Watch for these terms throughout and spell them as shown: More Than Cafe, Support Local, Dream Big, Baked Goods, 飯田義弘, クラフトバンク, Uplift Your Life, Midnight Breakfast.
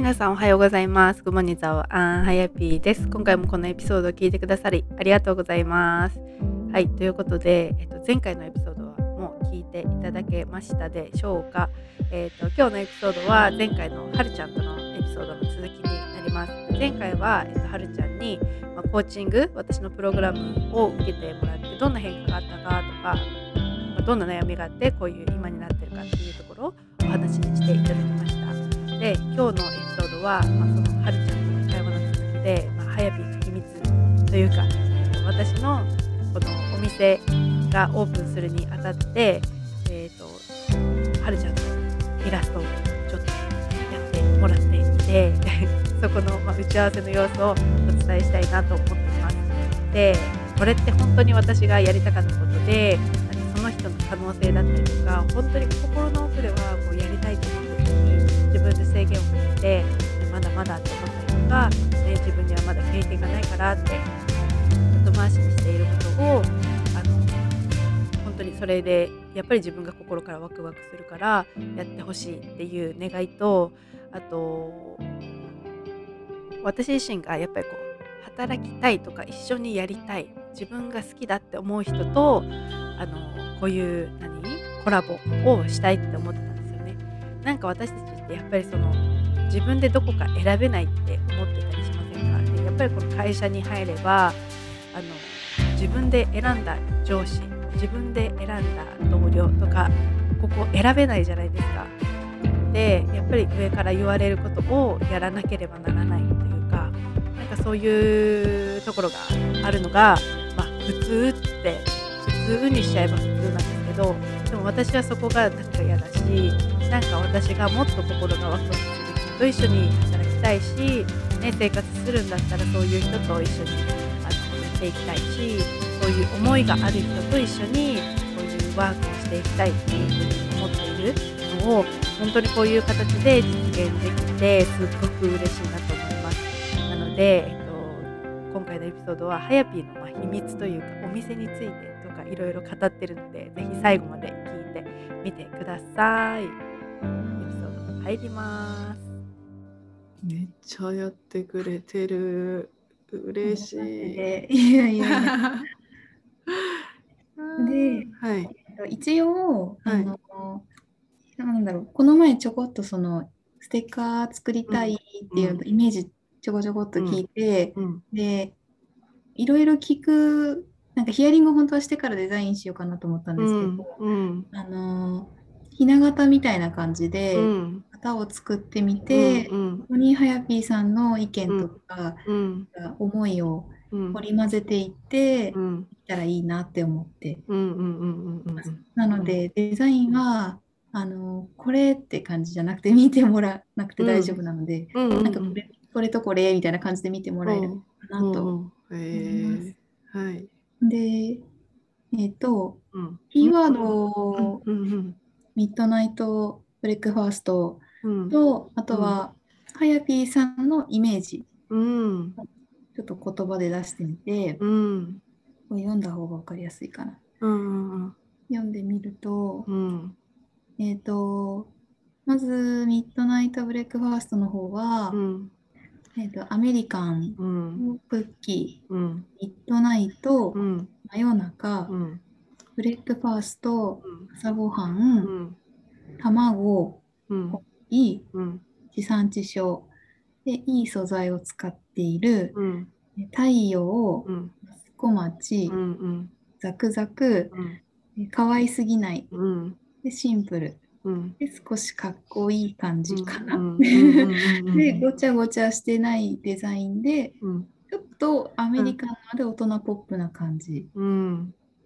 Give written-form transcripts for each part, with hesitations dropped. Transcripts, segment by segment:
皆さんおはようございます。グモニザワアンハヤピーです。今回もこのエピソードを聞いてくださりありがとうございます。はい、ということで、前回のエピソードはもう聞いていただけましたでしょうか。今日のエピソードは前回のはるちゃんとのエピソードの続きになります。前回は、はるちゃんに、コーチング、私のプログラムを受けてもらってどんな変化があったかとか、どんな悩みがあってこういう今になってるかっていうところをお話ししていただきました。で、今日のエピソードは、そのはるちゃんの会話の続きで、はやぴーの秘密というか、私のこのお店がオープンするにあたって、はるちゃんのイラストをちょっとやってもらっていてそこの、打ち合わせの様子をお伝えしたいなと思っています。で、これって本当に私がやりたかったことで、その人の可能性だったりとか、本当に心の奥ではこうやりたいと思った時に自分で制限をかけてまだまだって思ったりとか、自分にはまだ経験がないからって後回しにしていることを、本当にそれでやっぱり自分が心からワクワクするからやってほしいっていう願いと、あと私自身がやっぱりこう働きたいとか一緒にやりたい、自分が好きだって思う人とこういうコラボをしたいって思ってたんですよね。なんか私たちってやっぱりその自分でどこか選べないって思ってたりしませんか。で、やっぱりこの会社に入れば自分で選んだ上司、自分で選んだ同僚とか、ここ選べないじゃないですか。で、やっぱり上から言われることをやらなければならないというか、なんかそういうところがあるのが、普通って普通にしちゃえば普通なんですけど、でも私はそこがなんか嫌だし、なんか私がもっと心がワクワクする人と一緒に働きたいし、生活するんだったらそういう人と一緒にしていきたいし、そういう思いがある人と一緒にこういうワークをしていきたいっていうふうに思っているのを、本当にこういう形で実現できてすっごく嬉しいなと思います。なので、今回のエピソードははやぴーの秘密というか、お店についていろいろ語ってるので、ぜひ最後まで聞いてみてください。エピソード入ります。めっちゃやってくれてる、嬉しい。いやいやで、はい、一応なんだろう、この前ちょこっとそのステッカー作りたいっていうイメージちょこちょこっと聞いて、でいろいろ聞く、なんかヒアリングを本当はしてからデザインしようかなと思ったんですけど、ひな型みたいな感じで型を作ってみて、ここにはやぴーさんの意見とか、思いを織り交ぜていって、できたらいいなって思って、なのでデザインはこれって感じじゃなくて、見てもらわなくて大丈夫なので、なんかこれとこれみたいな感じで見てもらえるかなと思います。はい。で、キーワードをミッドナイトブレックファーストと、あとははやぴーさんのイメージ、ちょっと言葉で出してみて、これ読んだ方が分かりやすいかな。読んでみると、まずミッドナイトブレックファーストの方は、アメリカン、クッキー、ミッドナイト、真夜中、ブレックファースト、朝ごはん、卵、コーヒー、地産地消でいい素材を使っている、太陽、マスコマチ、ザクザク、可愛すぎない、でシンプルで少しかっこいい感じかな。で、ごちゃごちゃしてないデザインで、ちょっとアメリカンで大人ポップな感じ、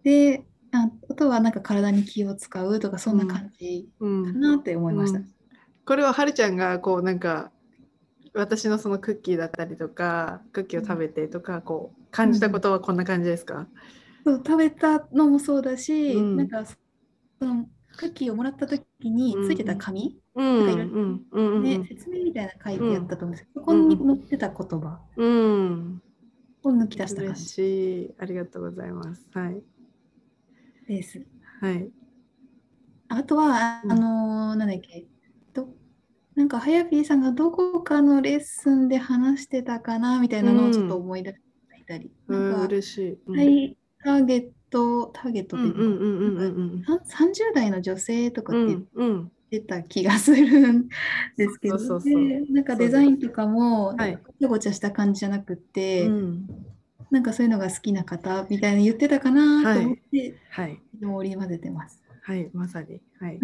で、あとはなんか体に気を使うとか、そんな感じかなって思いました。これははるちゃんがこうなんか私のそのクッキーだったりとか、クッキーを食べてとかこう感じたことはこんな感じですか？そう、食べたのもそうだし、なんかそのクッキーをもらった時についてた紙、説明みたいな書いてあったと思うんですけど、そこに載ってた言葉を抜き出した感じ。嬉しい、ありがとうございます。はいです、はい、あとはなんだっけ、なんか、はやぴーさんがどこかのレッスンで話してたかなみたいなのをちょっと思い出していたり。嬉しい。はい、ターゲットで30代の女性とかって出た気がするんですけど、ね、なんかデザインとかもごちゃした感じじゃなくて、なんかそういうのが好きな方みたいな言ってたかなと思って、はい、織り混ぜてます。はい、まさに。はい。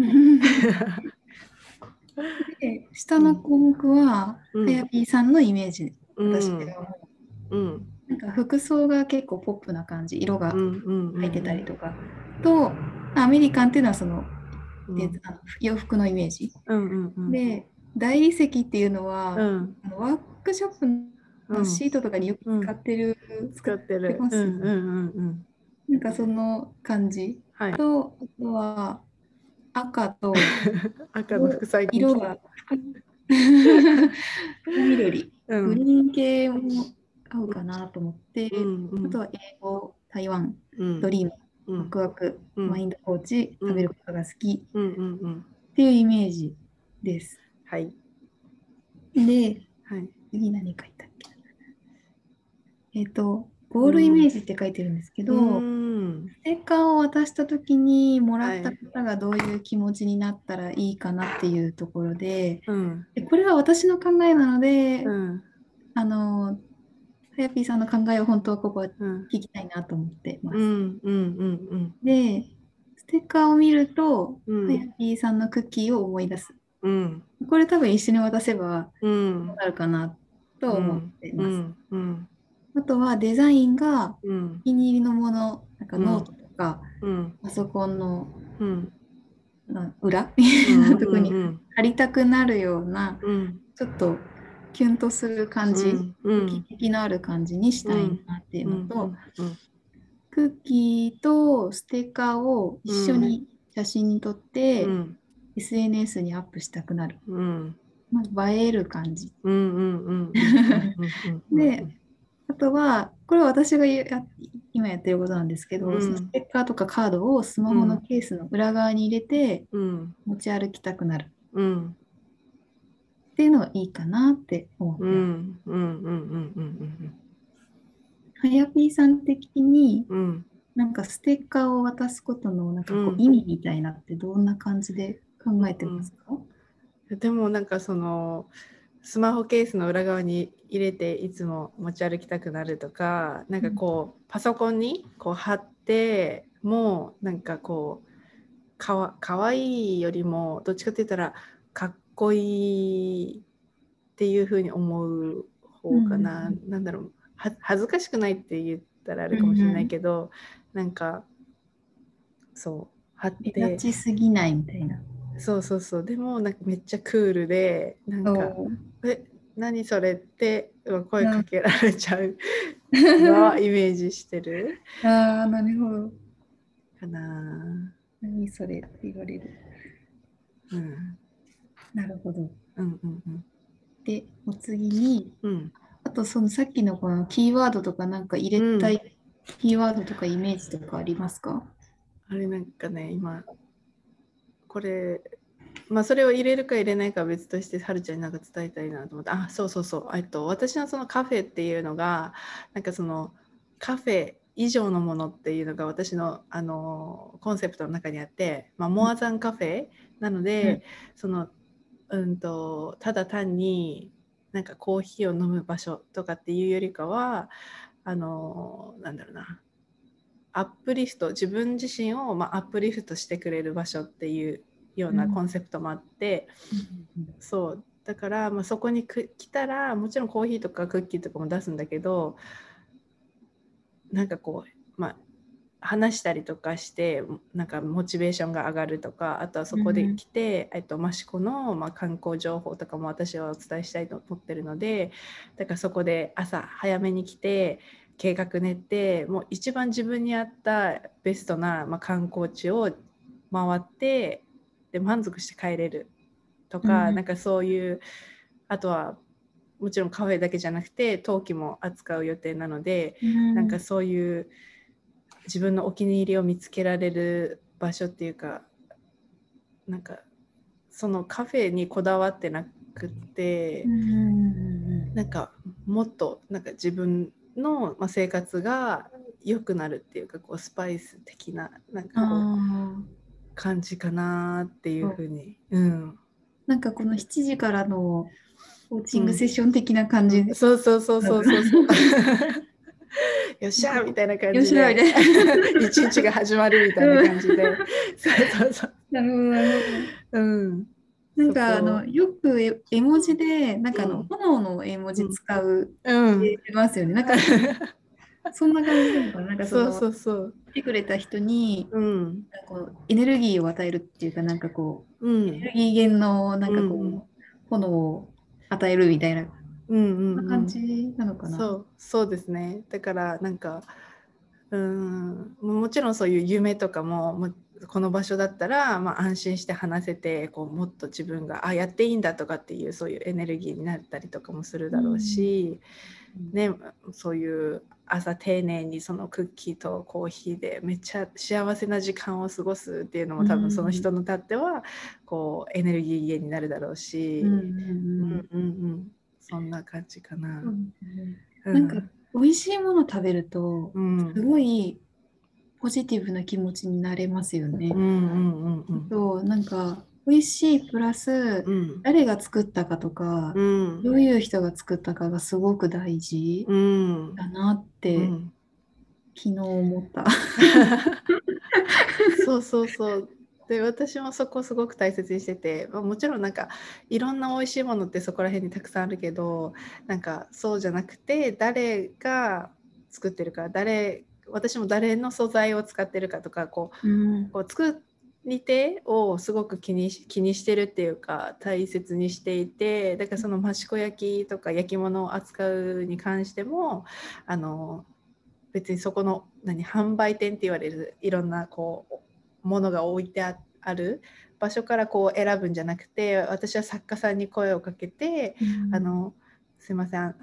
で下の項目は、はやぴーさんのイメージ、私がなんか服装が結構ポップな感じ、色が入ってたりとか、とアメリカンっていうのはその、洋服のイメージ、で大理石っていうのは、ワークショップのシートとかによく使ってますね。なんかその感じ、はい、とあとは赤の副菜色が緑、グリーン系も合うかなと思って、あとは英語、台湾、ドリーム、ワクワク、マインドコーチ、食べることが好きっていうイメージです。はい。で、次何書いたっけ？ゴールイメージって書いてるんですけど、ステッカーを渡した時にもらった方がどういう気持ちになったらいいかなっていうところで、これは私の考えなので、はやぴーさんの考えを本当はここは聞きたいなと思ってます。で、ステッカーを見ると、はやぴーさんのクッキーを思い出す。これ多分一緒に渡せば分かるかなと思ってます。あとはデザインがお気に入りのもの、なんかノートとかパソコンの裏みたいなとこに貼りたくなるような、ちょっとキュンとする感じ、気になる感じにしたいなっていうのと、クッキーとステッカーを一緒に写真に撮って、SNS にアップしたくなる。映える感じ。であとはこれは私が今やってることなんですけど、そのステッカーとかカードをスマホのケースの裏側に入れて持ち歩きたくなるっていうのはいいかなって思ってます。はやぴーさん的になんかステッカーを渡すことのなんかこう意味みたいなってどんな感じで考えてますか？でもなんかそのスマホケースの裏側に入れていつも持ち歩きたくなるとか、なんかこうパソコンにこう貼ってもうなんかこうかわいいよりもどっちかって言ったらかっこいいっていうふうに思う方かな。なんだろう、恥ずかしくないって言ったらあれかもしれないけど、なんかそう貼って目立ちすぎないみたいな。そうそうそう、でもなんかめっちゃクールでなんか何それって声かけられちゃうのをイメージしてる。ああ、なるほど。かな。何それって言われる。なるほど。で、お次に、あとそのさっきのこのキーワードとかなんか入れたいキーワードとかイメージとかありますか？あれなんかね、今これ。まあそれを入れるか入れないかは別としてはるちゃんに何か伝えたいなと思って、あ、そうそうそう、私のそのカフェっていうのがなんかそのカフェ以上のものっていうのが私の、コンセプトの中にあって、まあ、モアザンカフェなので、そのただ単になんかコーヒーを飲む場所とかっていうよりかはなんだろうな、アップリフト、自分自身を、まあ、アップリフトしてくれる場所っていうようなコンセプトもあって、そうだから、まあ、そこに来たらもちろんコーヒーとかクッキーとかも出すんだけど、なんかこう、まあ、話したりとかしてなんかモチベーションが上がるとか、あとはそこで来て、益子の、まあ、観光情報とかも私はお伝えしたいと思ってるので、だからそこで朝早めに来て計画練って、もう一番自分に合ったベストな、まあ、観光地を回ってで満足して帰れるとか、なんかそういう、あとはもちろんカフェだけじゃなくて陶器も扱う予定なので、なんかそういう自分のお気に入りを見つけられる場所っていうか、なんかそのカフェにこだわってなくて、なんかもっとなんか自分の生活が良くなるっていうか、こうスパイス的ななんかこう感じかなっていうふうに、うん、なんかこの7時からのコーチングセッション的な感じで、うん、そうそうそうそうそうよっしゃーみたいな感じで一日が始まるみたいな感じで、うん、そうそうなるほど、うん、なんかよく絵文字でなんか炎の絵文字使うって言いますよね、なんかそんな感じなのかな、なんかそう来てくれた人に、うん、なんかこうエネルギーを与えるっていうか、なんかこう、うん、エネルギー源のなんかこう、うん、炎を与えるみたいな、そんな感じなのかな。そうですね。だからなんかもちろんそういう夢とかもこの場所だったら、まあ、安心して話せて、こうもっと自分がやっていいんだとかっていう、そういうエネルギーになったりとかもするだろうし、ね、そういう朝丁寧にそのクッキーとコーヒーでめっちゃ幸せな時間を過ごすっていうのも、多分その人にとってはこうエネルギー源になるだろうし、そんな感じかな。なんか美味しいもの食べるとすごいポジティブな気持ちになれますよね。なんか美味しいプラス、誰が作ったかとか、どういう人が作ったかがすごく大事だなって、昨日思ったそうで、私もそこをすごく大切にしてて、もちろんなんかいろんな美味しいものってそこら辺にたくさんあるけど、なんかそうじゃなくて、誰が作ってるか、私も誰の素材を使ってるかとか、こう作り手をすごく気にしてるっていうか、大切にしていて、だからその益子焼とか焼き物を扱うに関しても、別にそこの販売店って言われるいろんなこうものが置いてある場所からこう選ぶんじゃなくて、私は作家さんに声をかけて、すいません、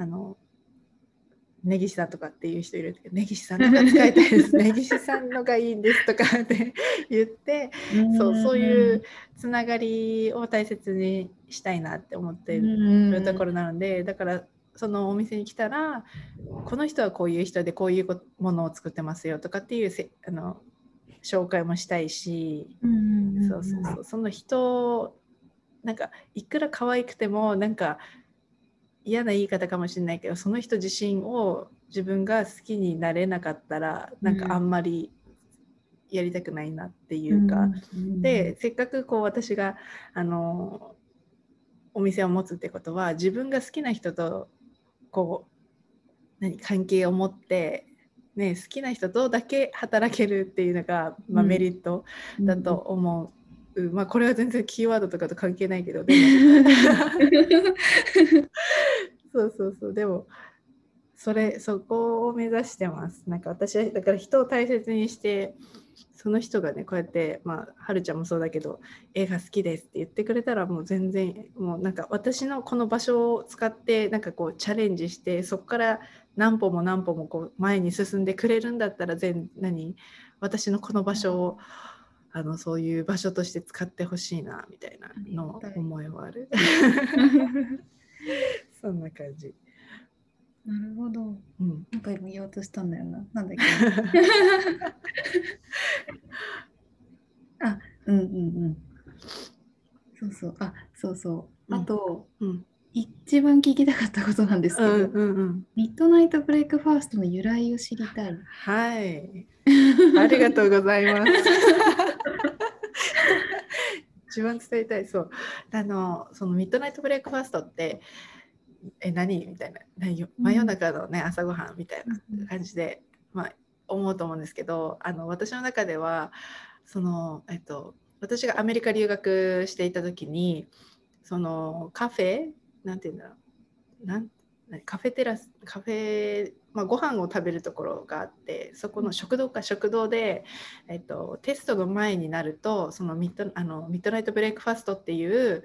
根岸さんとかっていう人いるんだけど、根岸さんとか使いたいです根岸さんのがいいんですとかって言ってそういうつながりを大切にしたいなって思っているところなので、だからそのお店に来たら、この人はこういう人でこういうものを作ってますよとかっていう紹介もしたいし、その人なんかいくら可愛くても、なんか嫌な言い方かもしれないけど、その人自身を自分が好きになれなかったら、なんかあんまりやりたくないなっていうか、でせっかくこう私がお店を持つってことは、自分が好きな人とこう関係を持ってね、好きな人とだけ働けるっていうのが、メリットだと思う、これは全然キーワードとかと関係ないけど、でもでもそこを目指してます。なんか私はだから人を大切にして、その人がね、こうやって、はるちゃんもそうだけど、映画好きですって言ってくれたら、もう全然、もうなんか私のこの場所を使って、なんかこうチャレンジして、そこから何歩も何歩もこう前に進んでくれるんだったら、私のこの場所をそういう場所として使ってほしいなみたいなの思いはあるそんな感じ。なるほど。なんか今言おうとしたんだよな。なんだっけ。あと、一番聞きたかったことなんですけど、ミッドナイトブレイクファーストの由来を知りたい。はい。ありがとうございます。一番伝えたい。そう。そのミッドナイトブレイクファーストって。何みたいな、真夜中のね、朝ごはんみたいな感じで、思うと思うんですけど、私の中では私がアメリカ留学していた時に、そのカフェなんていうんだろうカフェテラスカフェ、ご飯を食べるところがあって、そこの食堂で、テストが前になると、そのミッドナイトブレイクファストっていう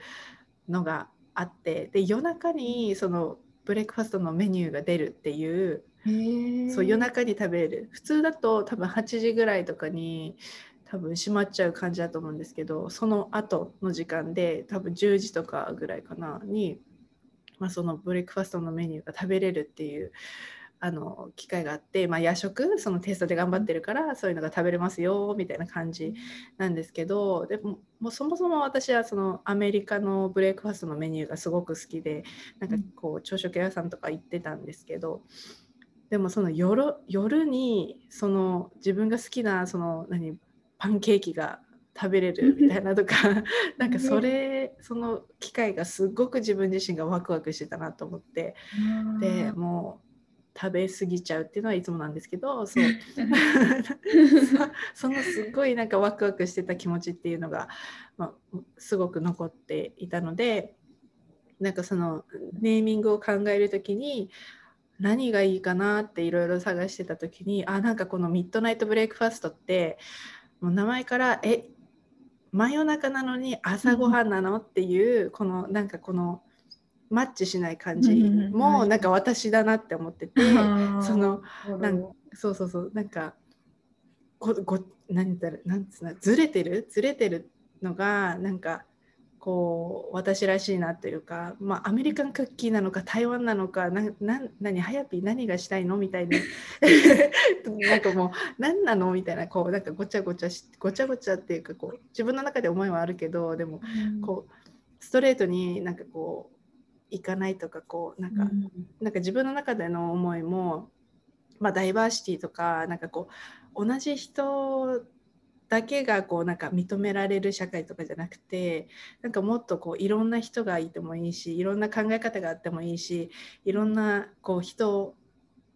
のがあって、で夜中にそのブレックファストのメニューが出るっていう、そう夜中に食べる、普通だと多分8時ぐらいとかに多分閉まっちゃう感じだと思うんですけど、その後の時間で多分10時とかぐらいかなに、まあ、そのブレックファストのメニューが食べれるっていう機会があって、まあ、夜食そのテストで頑張ってるからそういうのが食べれますよみたいな感じなんですけど、でも、もうそもそも私はそのアメリカのブレックファストのメニューがすごく好きで、なんかこう朝食屋さんとか行ってたんですけど、でもその 夜にその自分が好きなその何パンケーキが食べれるみたいなとかなんかその機会がすごく自分自身がワクワクしてたなと思って、でもう食べ過ぎちゃうっていうのはいつもなんですけど、そうそのすごいなんかワクワクしてた気持ちっていうのが、まあ、すごく残っていたので、なんかそのネーミングを考えるときに何がいいかなっていろいろ探してたときに、あ、なんかこのミッドナイトブレイクファストってもう名前から真夜中なのに朝ごはんなのっていう、このなんかこのマッチしない感じもなんか私だなって思ってて、そのそうそうそう、なんか何だろう、なんつうの、ずれてるのがなんかこう私らしいなというか、まあアメリカンクッキーなのか台湾なのか何ハヤピー何がしたいのみたいななんかもう何なのみたいな、こうなんかごちゃごちゃっていうか、こう自分の中で思いはあるけど、でもこうストレートになんかこういかないとか、こうなんか自分の中での思いも、まあ、ダイバーシティとか、なんかこう同じ人だけがこうなんか認められる社会とかじゃなくて、なんかもっとこういろんな人がいてもいいし、いろんな考え方があってもいいし、いろんなこう人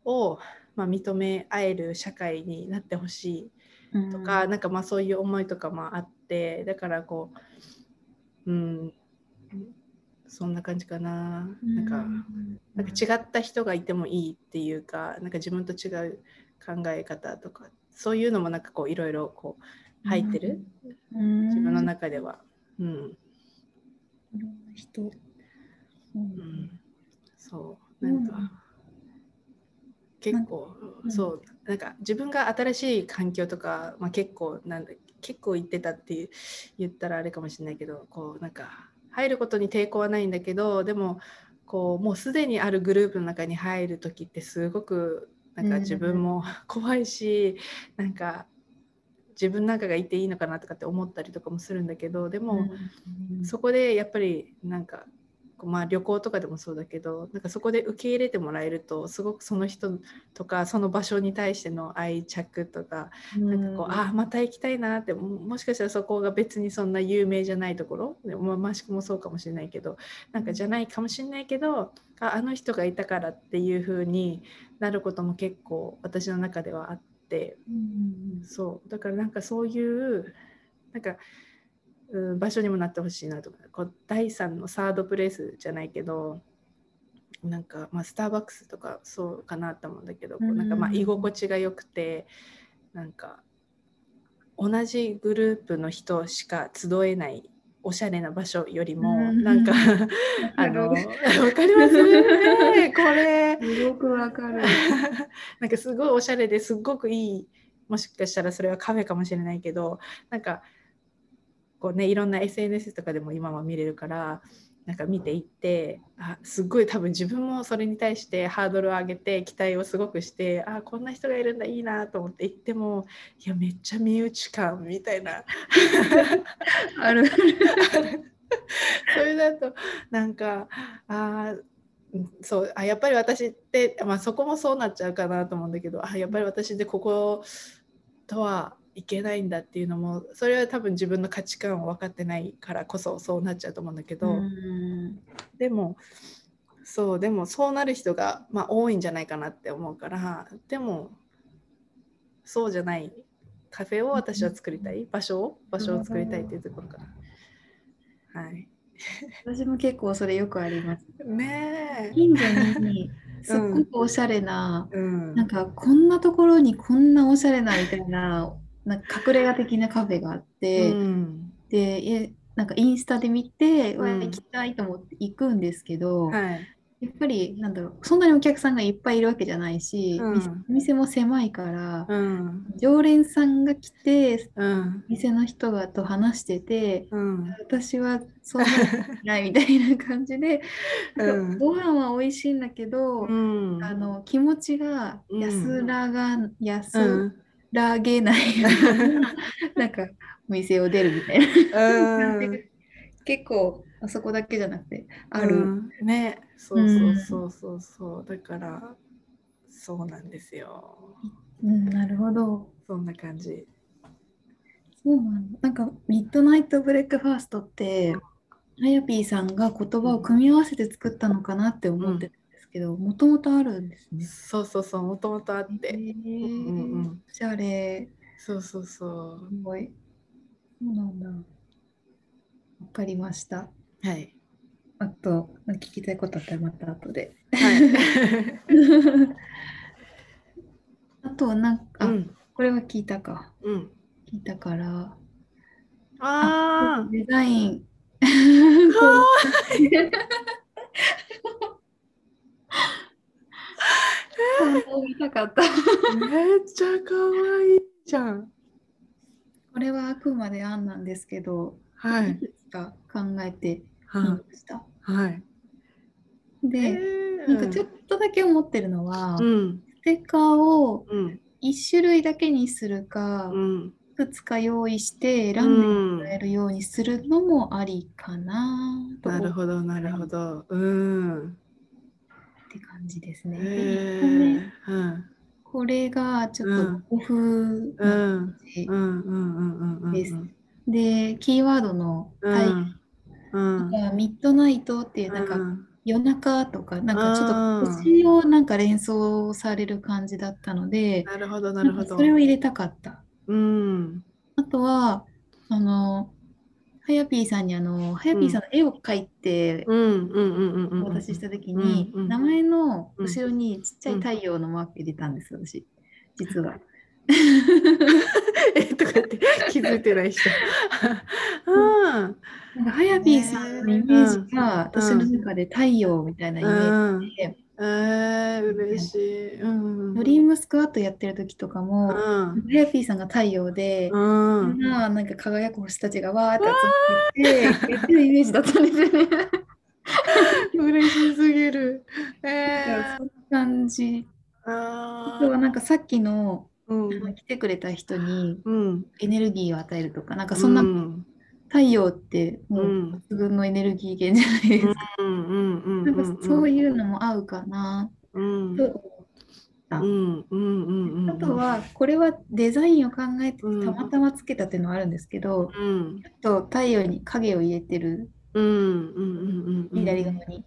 を、まあ、認め合える社会になってほしいとか、なんかまあそういう思いとかもあって、だからこうそんな感じかな。なんか違った人がいてもいいっていうか、なんか自分と違う考え方とか、そういうのもなんかこういろいろこう入ってる、自分の中では。いろんな人。そうなんか結構そうなんか自分が新しい環境とか、まあ結構行ってたって言ったらあれかもしれないけど、こうなんか。入ることに抵抗はないんだけど、でもこうもうすでにあるグループの中に入るときってすごくなんか自分も怖いし、なんか自分なんかがいていいのかなとかって思ったりとかもするんだけど、でもそこでやっぱりなんか、まあ、旅行とかでもそうだけど、なんかそこで受け入れてもらえると、すごくその人とかその場所に対しての愛着とか、なんかこうああまた行きたいなって、もしかしたらそこが別にそんな有名じゃないところ、マシクもそうかもしれないけど、なんかじゃないかもしれないけど、あの人がいたからっていう風になることも結構私の中ではあって、そうだからなんかそういうなんか。場所にもなってほしいなとか、こう第3のサードプレイスじゃないけど、なんかまあスターバックスとかそうかなと思うんだけど、こうなんかまあ居心地が良くて、なんか同じグループの人しか集えないおしゃれな場所よりも、なんかわかりますねこれすごくわかるなんかすごいおしゃれですごくいい、もしかしたらそれはカフェかもしれないけど、なんかこうね、いろんな SNS とかでも今は見れるから、なんか見ていって、あすごい多分自分もそれに対してハードルを上げて期待をすごくして、あこんな人がいるんだいいなと思って行っても、いやめっちゃ身内感みたいなあるそれだとなんかそうやっぱり私って、まあ、そこもそうなっちゃうかなと思うんだけど、やっぱり私ってこことはいけないんだっていうのも、それは多分自分の価値観を分かってないからこそそうなっちゃうと思うんだけど、でもそうなる人が、まあ、多いんじゃないかなって思うから、でもそうじゃないカフェを私は作りたい、場所を作りたいっていうところから、はい、私も結構それよくありますね。近所にすっごくおしゃれな、なんかこんなところにこんなおしゃれなみたいななんか隠れ家的なカフェがあって、でなんかインスタで見て、行きたいと思って行くんですけど、はい、やっぱりなんだろう、そんなにお客さんがいっぱいいるわけじゃないし、うん、お店も狭いから、うん、常連さんが来て、うん、店の人がと話してて、うん、私はそうないみたいな感じで、うん、ご飯は美味しいんだけど、うん、あの気持ちが安らげないなんかお店を出るみたいな、うん、結構あそこだけじゃなくてある、うん、ね、そう、だからそうなんですよ、うん、なるほど、そんな感じ。そうなの、なんかミッドナイトブレックファーストってあやぴーさんが言葉を組み合わせて作ったのかなって思ってたんですけど、もともとあるんですね。そう、もともとあって、うんうん、じゃああれ、そう、すごい、そうなんだ、わかりました。はい、あと聞きたいことあったらまた後で、はい、あとはなんか、うん、これは聞いたか、うん、聞いたから、あ、デザインかわいい見たかった。めっちゃかわいいじゃん。これはあくまで案なんですけど、はい、いくつか考えてました。はい。で、なんかちょっとだけ思ってるのは、うん、ステッカーを1種類だけにするか、うん、いくつか用意して選んでもらえるようにするのもありかなと、うん。なるほど、なるほど。うん。って感じですね。うん、これがちょっとオフな感じです。で、キーワードのタイプがミッドナイトっていう、なんか夜中とか、なんかちょっと星をなんか連想される感じだったので、なるほどなるほど、それを入れたかった。うん、あとはあのはやぴーさんにはやぴーさんの絵を描いてお渡ししたときに、名前の後ろにちっちゃい太陽のマーク入れたんですよ、私実は。とかって気づいてない人。はやぴーさんのイメージが私の中で太陽みたいなイメージで、嬉しい。ドリームスクワットやってる時とかも、はやぴーさんが太陽で、なんか輝く星たちがわーって集まってやってるイメージだったんですよね。嬉しすぎる。そんな感じ。あとはなんかさっきの、来てくれた人にエネルギーを与えるとか、なんかそんな、太陽ってもう自分のエネルギー源じゃないですか。なんかそういうのも合うかなと思った。あとはこれはデザインを考えてたまたまつけたっていうのはあるんですけど、ちょっと太陽に影を入れてる、左側に。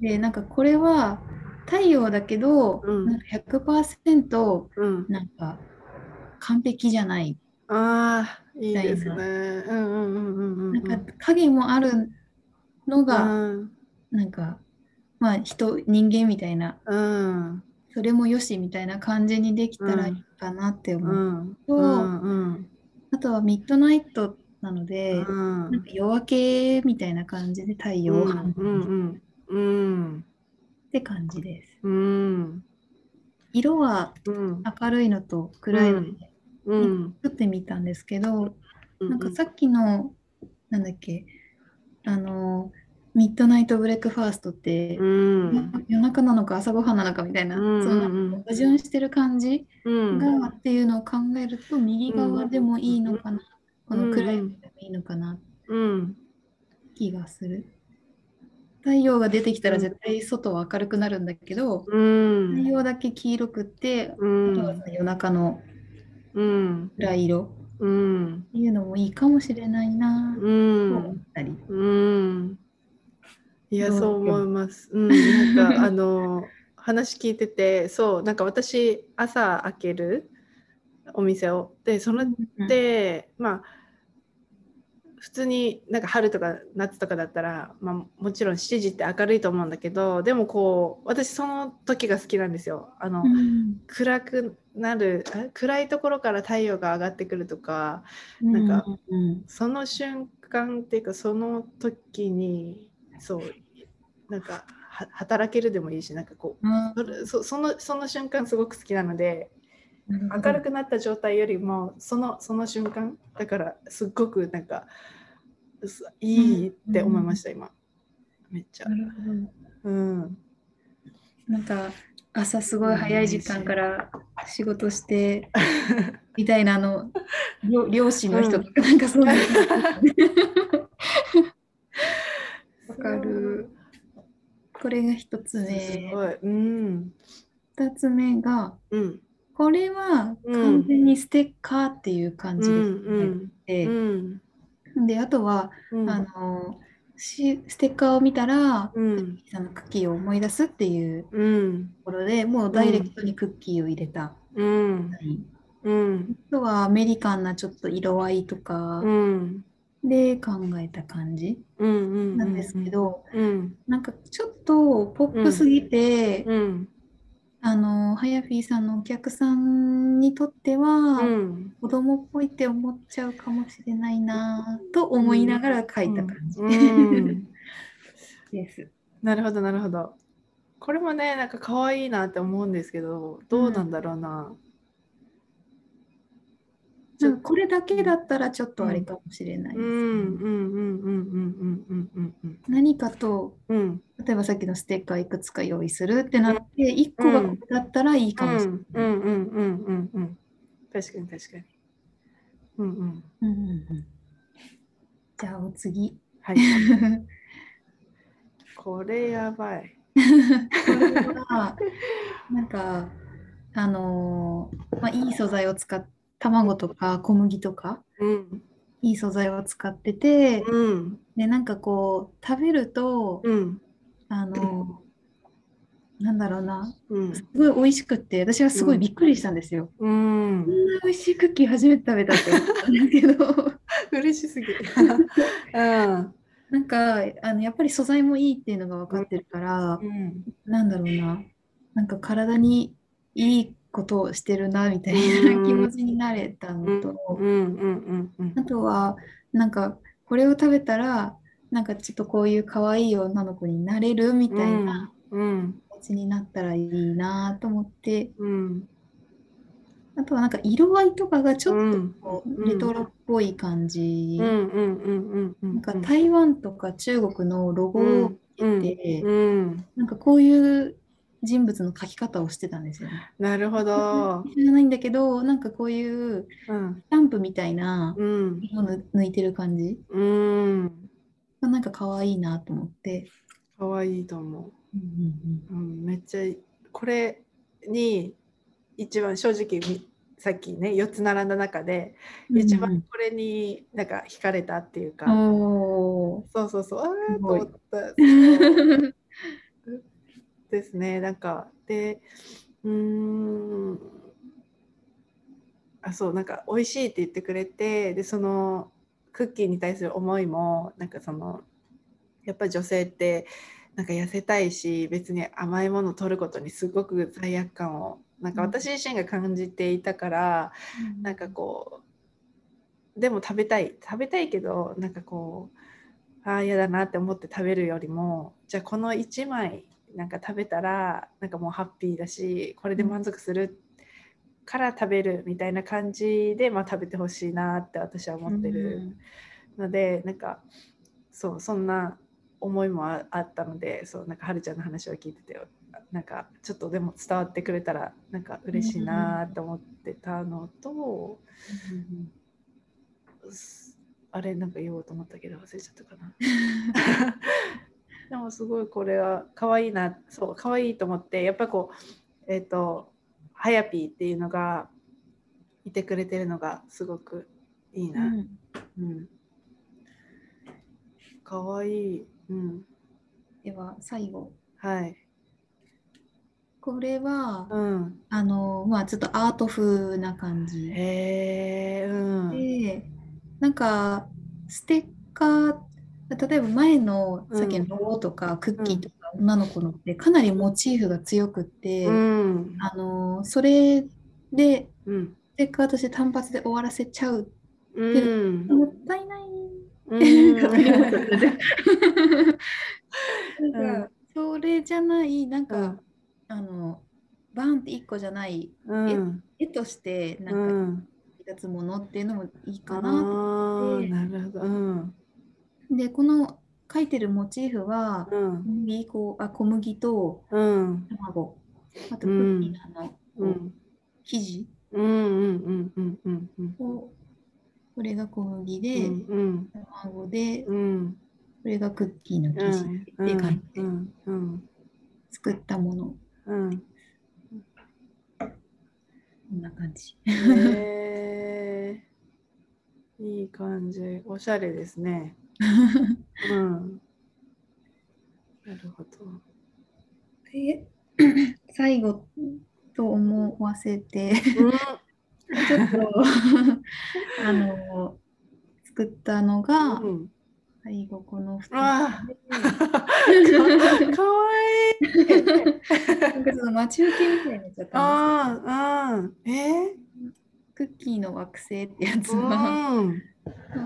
で、なんかこれは太陽だけど、なんか 100% なんか完璧じゃない。ああ、いいですね。なんか影もあるのが、なんかまあ人間みたいな、それもよしみたいな感じにできたらいいかなって思うと、あとはミッドナイトなので、なんか夜明けみたいな感じで太陽を反応、って感じです。色は明るいのと暗いので、作ってみたんですけど、なんかさっきのなんだっけ、ミッドナイトブレックファーストって、夜中なのか朝ごはんなのかみたいな、その矛盾してる感じが、っていうのを考えると右側でもいいのかな、この暗いでもいいのかな、気がする。太陽が出てきたら絶対外は明るくなるんだけど、太陽だけ黄色くって、あとは夜中の暗い色っていうのもいいかもしれないなと思ったり、いや、そう思います、なんか話聞いてて、そう、なんか私朝開けるお店をで、それって、まあ普通になんか春とか夏とかだったら、まあ、もちろん7時って明るいと思うんだけど、でもこう私その時が好きなんですよ。暗くなる、暗いところから太陽が上がってくるとか、なんかその瞬間っていうかその時に、そうなんか働けるでもいいし、なんかこう、うん、その瞬間すごく好きなので、明るくなった状態よりもその瞬間だからすっごくなんかいいって思いました、うん、今めっちゃ、うん、なんか朝すごい早い時間から仕事してみたいな、あの漁師の人とかなんかそういうわかる。これが一つ目。すごい、うん、二つ目が、うん、これは完全にステッカーっていう感じで、うんうん、であとは、うん、ステッカーを見たら、うん、さんのクッキーを思い出すっていうところで、うん、もうダイレクトにクッキーを入れた、うんうん、あとはアメリカンなちょっと色合いとか、うんで考えた感じなんですけど、なんかちょっとポップすぎて、うん、ハヤフィーさんのお客さんにとっては、うん、子供っぽいって思っちゃうかもしれないなと思いながら書いた感じ、うんうん、です。なるほどなるほど。これもねなんか可愛いなって思うんですけど、どうなんだろうな。うんなんかこれだけだったらちょっとあれかもしれないですね。何かと、うん、例えばさっきのステッカーいくつか用意するってなって、うん、1個がここだったらいいかもしれない。確かに確かに。うんうんうんうんうん、じゃあお次。はい、これやばい。これはなんかいい素材を使って卵とか小麦とか、うん、いい素材を使ってて、うん、でなんかこう食べると、うん、なんだろうな、うん、すごい美味しくて私はすごいびっくりしたんですよ、うん、こんな美味しいクッキー初めて食べたって思ったんだけど嬉しすぎてなんかやっぱり素材もいいっていうのが分かってるから、うん、なんだろうな、なんか体にいいことをしてるなみたいな気持ちになれたのと、あとはなんかこれを食べたらなんかちょっとこういう可愛い女の子になれるみたいな気持ちになったらいいなと思って、うんうん、あとはなんか色合いとかがちょっとこうレトロっぽい感じ、なんか台湾とか中国のロゴを見てて、なんかこういう人物の書き方をしてたんですよね。なるほど。知らないんだけど、なんかこういうスタンプみたいな色を抜いてる感じ、うん、なんか可愛いなと思って。可愛いと思う。うんうんうんうん、めっちゃいい。これに一番正直さっきね4つ並んだ中で一番これになんか惹かれたっていうか。おー。そうそうそう。あーと思った。ですね、なんかでそうなんか美味しいって言ってくれて、でそのクッキーに対する思いもなんかそのやっぱり女性ってなんか痩せたいし、別に甘いものを取ることにすごく罪悪感をなんか私自身が感じていたから、うん、なんかこうでも食べたいけどなんかこう嫌だなって思って食べるよりも、じゃあこの1枚なんか食べたらなんかもうハッピーだしこれで満足するから食べるみたいな感じで、まあ、食べてほしいなって私は思ってるので、なんかそうそんな思いもあったので、そうなんかはるちゃんの話を聞いててなんかちょっとでも伝わってくれたらなんか嬉しいなと思ってたのと、あれなんか言おうと思ったけど忘れちゃったかなでもすごいこれは可愛いな、そう可愛いと思って、やっぱこうはやぴーっていうのがいてくれてるのがすごくいいな、うんうん、可愛い、うん、では最後、はい、これは、うん、まあちょっとアート風な感じ、へー、うん、でなんかステッカー例えば前のさっきのロゴとかクッキーとか女の子のってかなりモチーフが強くって、うん、それで結果として単発で終わらせちゃうって、うん、もったいない、うん、ちそれじゃないなんか、うん、バーンって1個じゃない、うん、絵としてなんか目立つものっていうのもいいかなと思って、なるほど、うん、でこの描いてるモチーフは、うん、小麦と卵、うん、あとクッキーの、うん、生地をこれが小麦で、うんうん、卵で、うん、これがクッキーの生地って感じで作ったもの、うん、こんな感じ。いい感じ、おしゃれですね。うん、なるほど。で最後と思わせてちょっと作ったのが、うん、最後この2つ。かわいい。なんかその待ち受けみたいになっちゃったんですけど。クッキーの惑星ってやつは、うん、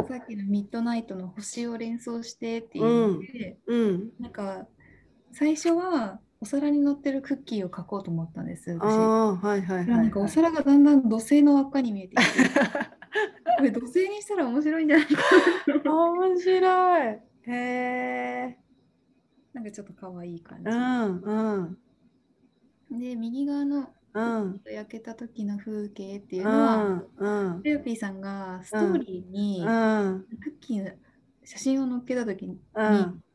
さっきのミッドナイトの星を連想してっていうので、うんうん、なんか最初はお皿に乗ってるクッキーを描こうと思ったんです。私、なんかお皿がだんだん土星の輪っかに見えてきて、これ土星にしたら面白いんじゃないかな。面白い。へえ。なんかちょっと可愛い感じ。うんうん。で右側の焼けた時の風景っていうのは、うん、ルーピーさんがストーリーに、うん、クッキーの写真を載っけた時に、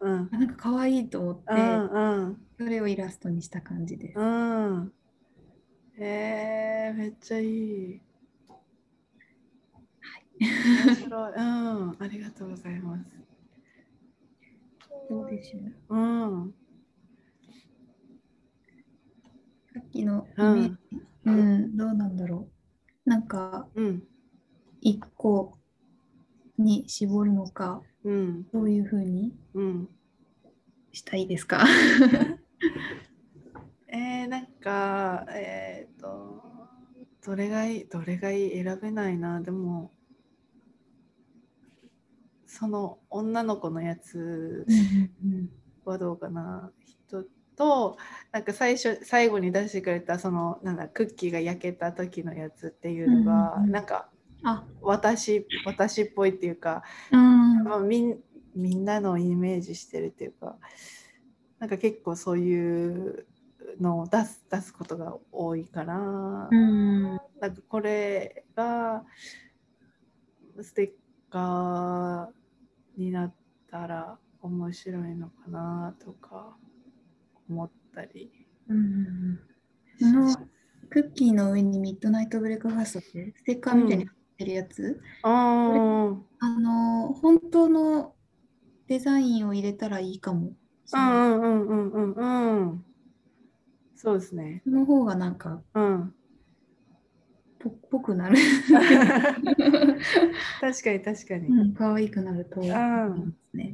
うん、なんか可愛いと思って、うん、それをイラストにした感じです。うん、めっちゃいい。はい。面白い。うん、ありがとうございます。どうでしょう。うん。さっきのイメージ、うん、どうなんだろう。なんか一個に絞るのか。うん、どういうふうにしたいですか？なんかどれがいい選べないな。でもその女の子のやつはどうかな。人となんか最後に出してくれたそのなんだクッキーが焼けた時のやつっていうのが、うんうん、なんか私っぽいっていうか、うん、みんなのイメージしてるっていうか、なんか結構そういうのを出すことが多いから、なんかこれがステッカーになったら面白いのかなとか思ったり、うん、クッキーの上にミッドナイトブレイクファーストってステッカーみたいに、うんるやつ、本当のデザインを入れたらいいかも。そうですね。その方がなんか、うん、ぽくなる。確かに確かに。うん、可愛くなると思いますね。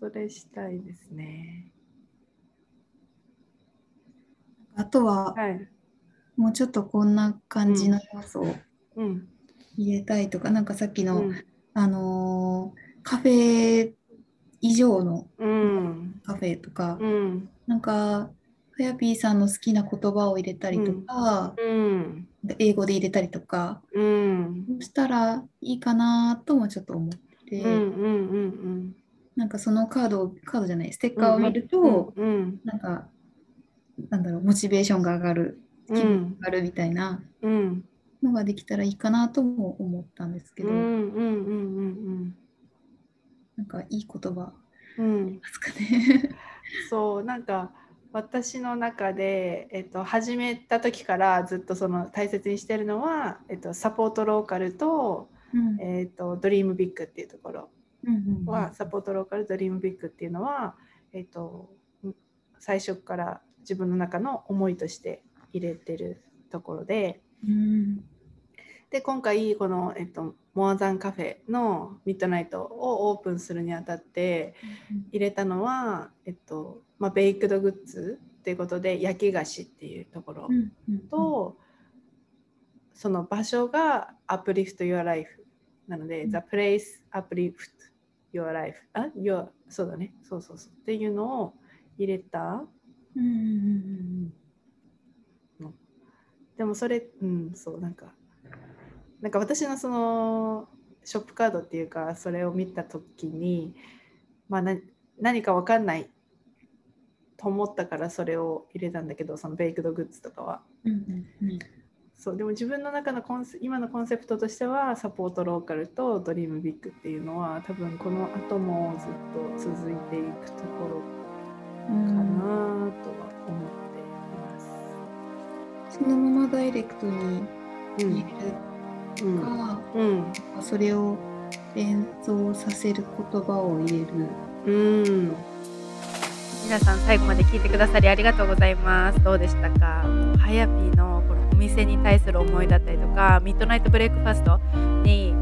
それしたいですね。あとは、はい、もうちょっとこんな感じの要素を、うん、入れたいとか、なんかさっきの、うん、カフェ以上のカフェとか、うん、なんかはやぴーさんの好きな言葉を入れたりとか、うん、英語で入れたりとか、うん、そうしたらいいかなともちょっと思って、なんかそのカードじゃないステッカーを見ると、うんうん、なんかなんだろうモチベーションが上がる気分があるみたいな。うんうんのができたらいいかなとも思ったんですけど、なんかいい言葉ありますかね。そうなんか私の中で、始めた時からずっとその大切にしてるのは、サポートローカルと、うん、ドリームビッグっていうところは、サポートローカルドリームビッグっていうのは、最初から自分の中の思いとして入れてるところで。うん、で今回この、モアザンカフェのミッドナイトをオープンするにあたって入れたのは、ベイクドグッズっていうことで焼き菓子っていうところと、その場所がアップリフト・ユア・ライフなので、うん、The Place Uplift your life あ your そうだねそうそうそうっていうのを入れた、うん、でもそれ、うん、そうなんか私のそのショップカードっていうかそれを見た時に、まあ、何か分かんないと思ったからそれを入れたんだけどそのベイクドグッズとかは、うんうんうん、そうでも自分の中の今のコンセプトとしてはサポートローカルとドリームビッグっていうのは多分この後もずっと続いていくところかなとは思っています、うん、そのままダイレクトに入れるか、うんうん、それを連想させる言葉を入れる、うん、皆さん最後まで聞いてくださりありがとうございます。どうでしたか？ハヤピーのこのお店に対する思いだったりとかミッドナイトブレイクファストに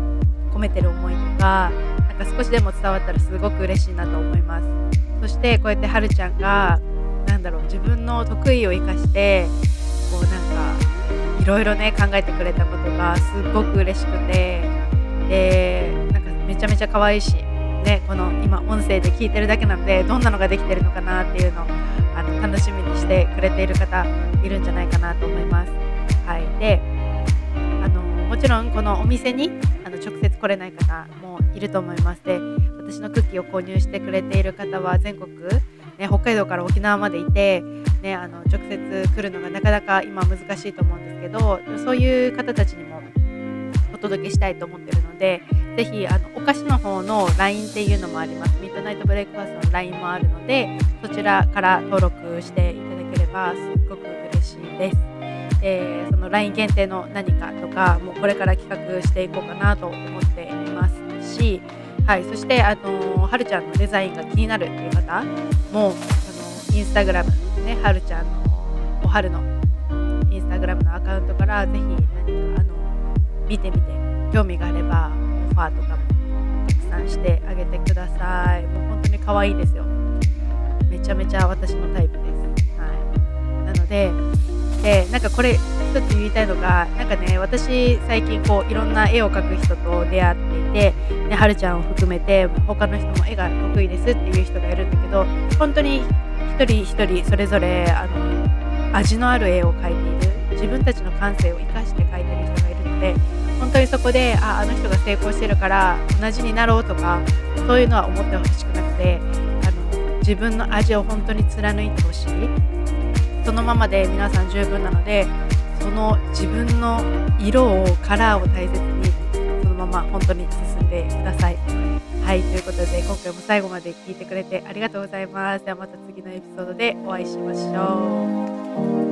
込めてる思いとかなんか少しでも伝わったらすごく嬉しいなと思います。そしてこうやってはるちゃんが自分の得意を生かしてこういろいろね考えてくれたことがすごく嬉しくてでめちゃめちゃ可愛いし、ね、この今音声で聞いてるだけなのでどんなのができてるのかなっていうのを楽しみにしてくれている方いるんじゃないかなと思います、はい、でもちろんこのお店に直接来れない方もいると思います。で私のクッキーを購入してくれている方は全国、ね、北海道から沖縄までいて、ね、直接来るのがなかなか今難しいと思うんですけどそういう方たちにもお届けしたいと思っているのでぜひお菓子の方の LINE っていうのもあります。ミッドナイトブレイクファーストの LINE もあるのでそちらから登録していただければすっごく嬉しいです。その LINE 限定の何かとかもうこれから企画していこうかなと思っていますしはい、そしてはるちゃんのデザインが気になるっていう方もインスタグラムねはるちゃんのおはるのインスタグラムのアカウントからぜひ何か見てみて興味があればオファーとかもたくさんしてあげてください。もう本当に可愛いですよ。めちゃめちゃ私のタイプです、はい、なのでこれ一つ言いたいのが私最近こういろんな絵を描く人と出会っていて、ね、はるちゃんを含めて他の人も絵が得意ですっていう人がいるんだけど本当に一人一人それぞれ味のある絵を描いている自分たちの感性を生かして描いている人がいるので本当にそこであの人が成功してるから同じになろうとかそういうのは思ってほしくなくて自分の味を本当に貫いてほしい。そのままで皆さん十分なのでその自分の色をカラーを大切にそのまま本当に進んでください。はいということで今回も最後まで聞いてくれてありがとうございます。ではまた次のエピソードでお会いしましょう。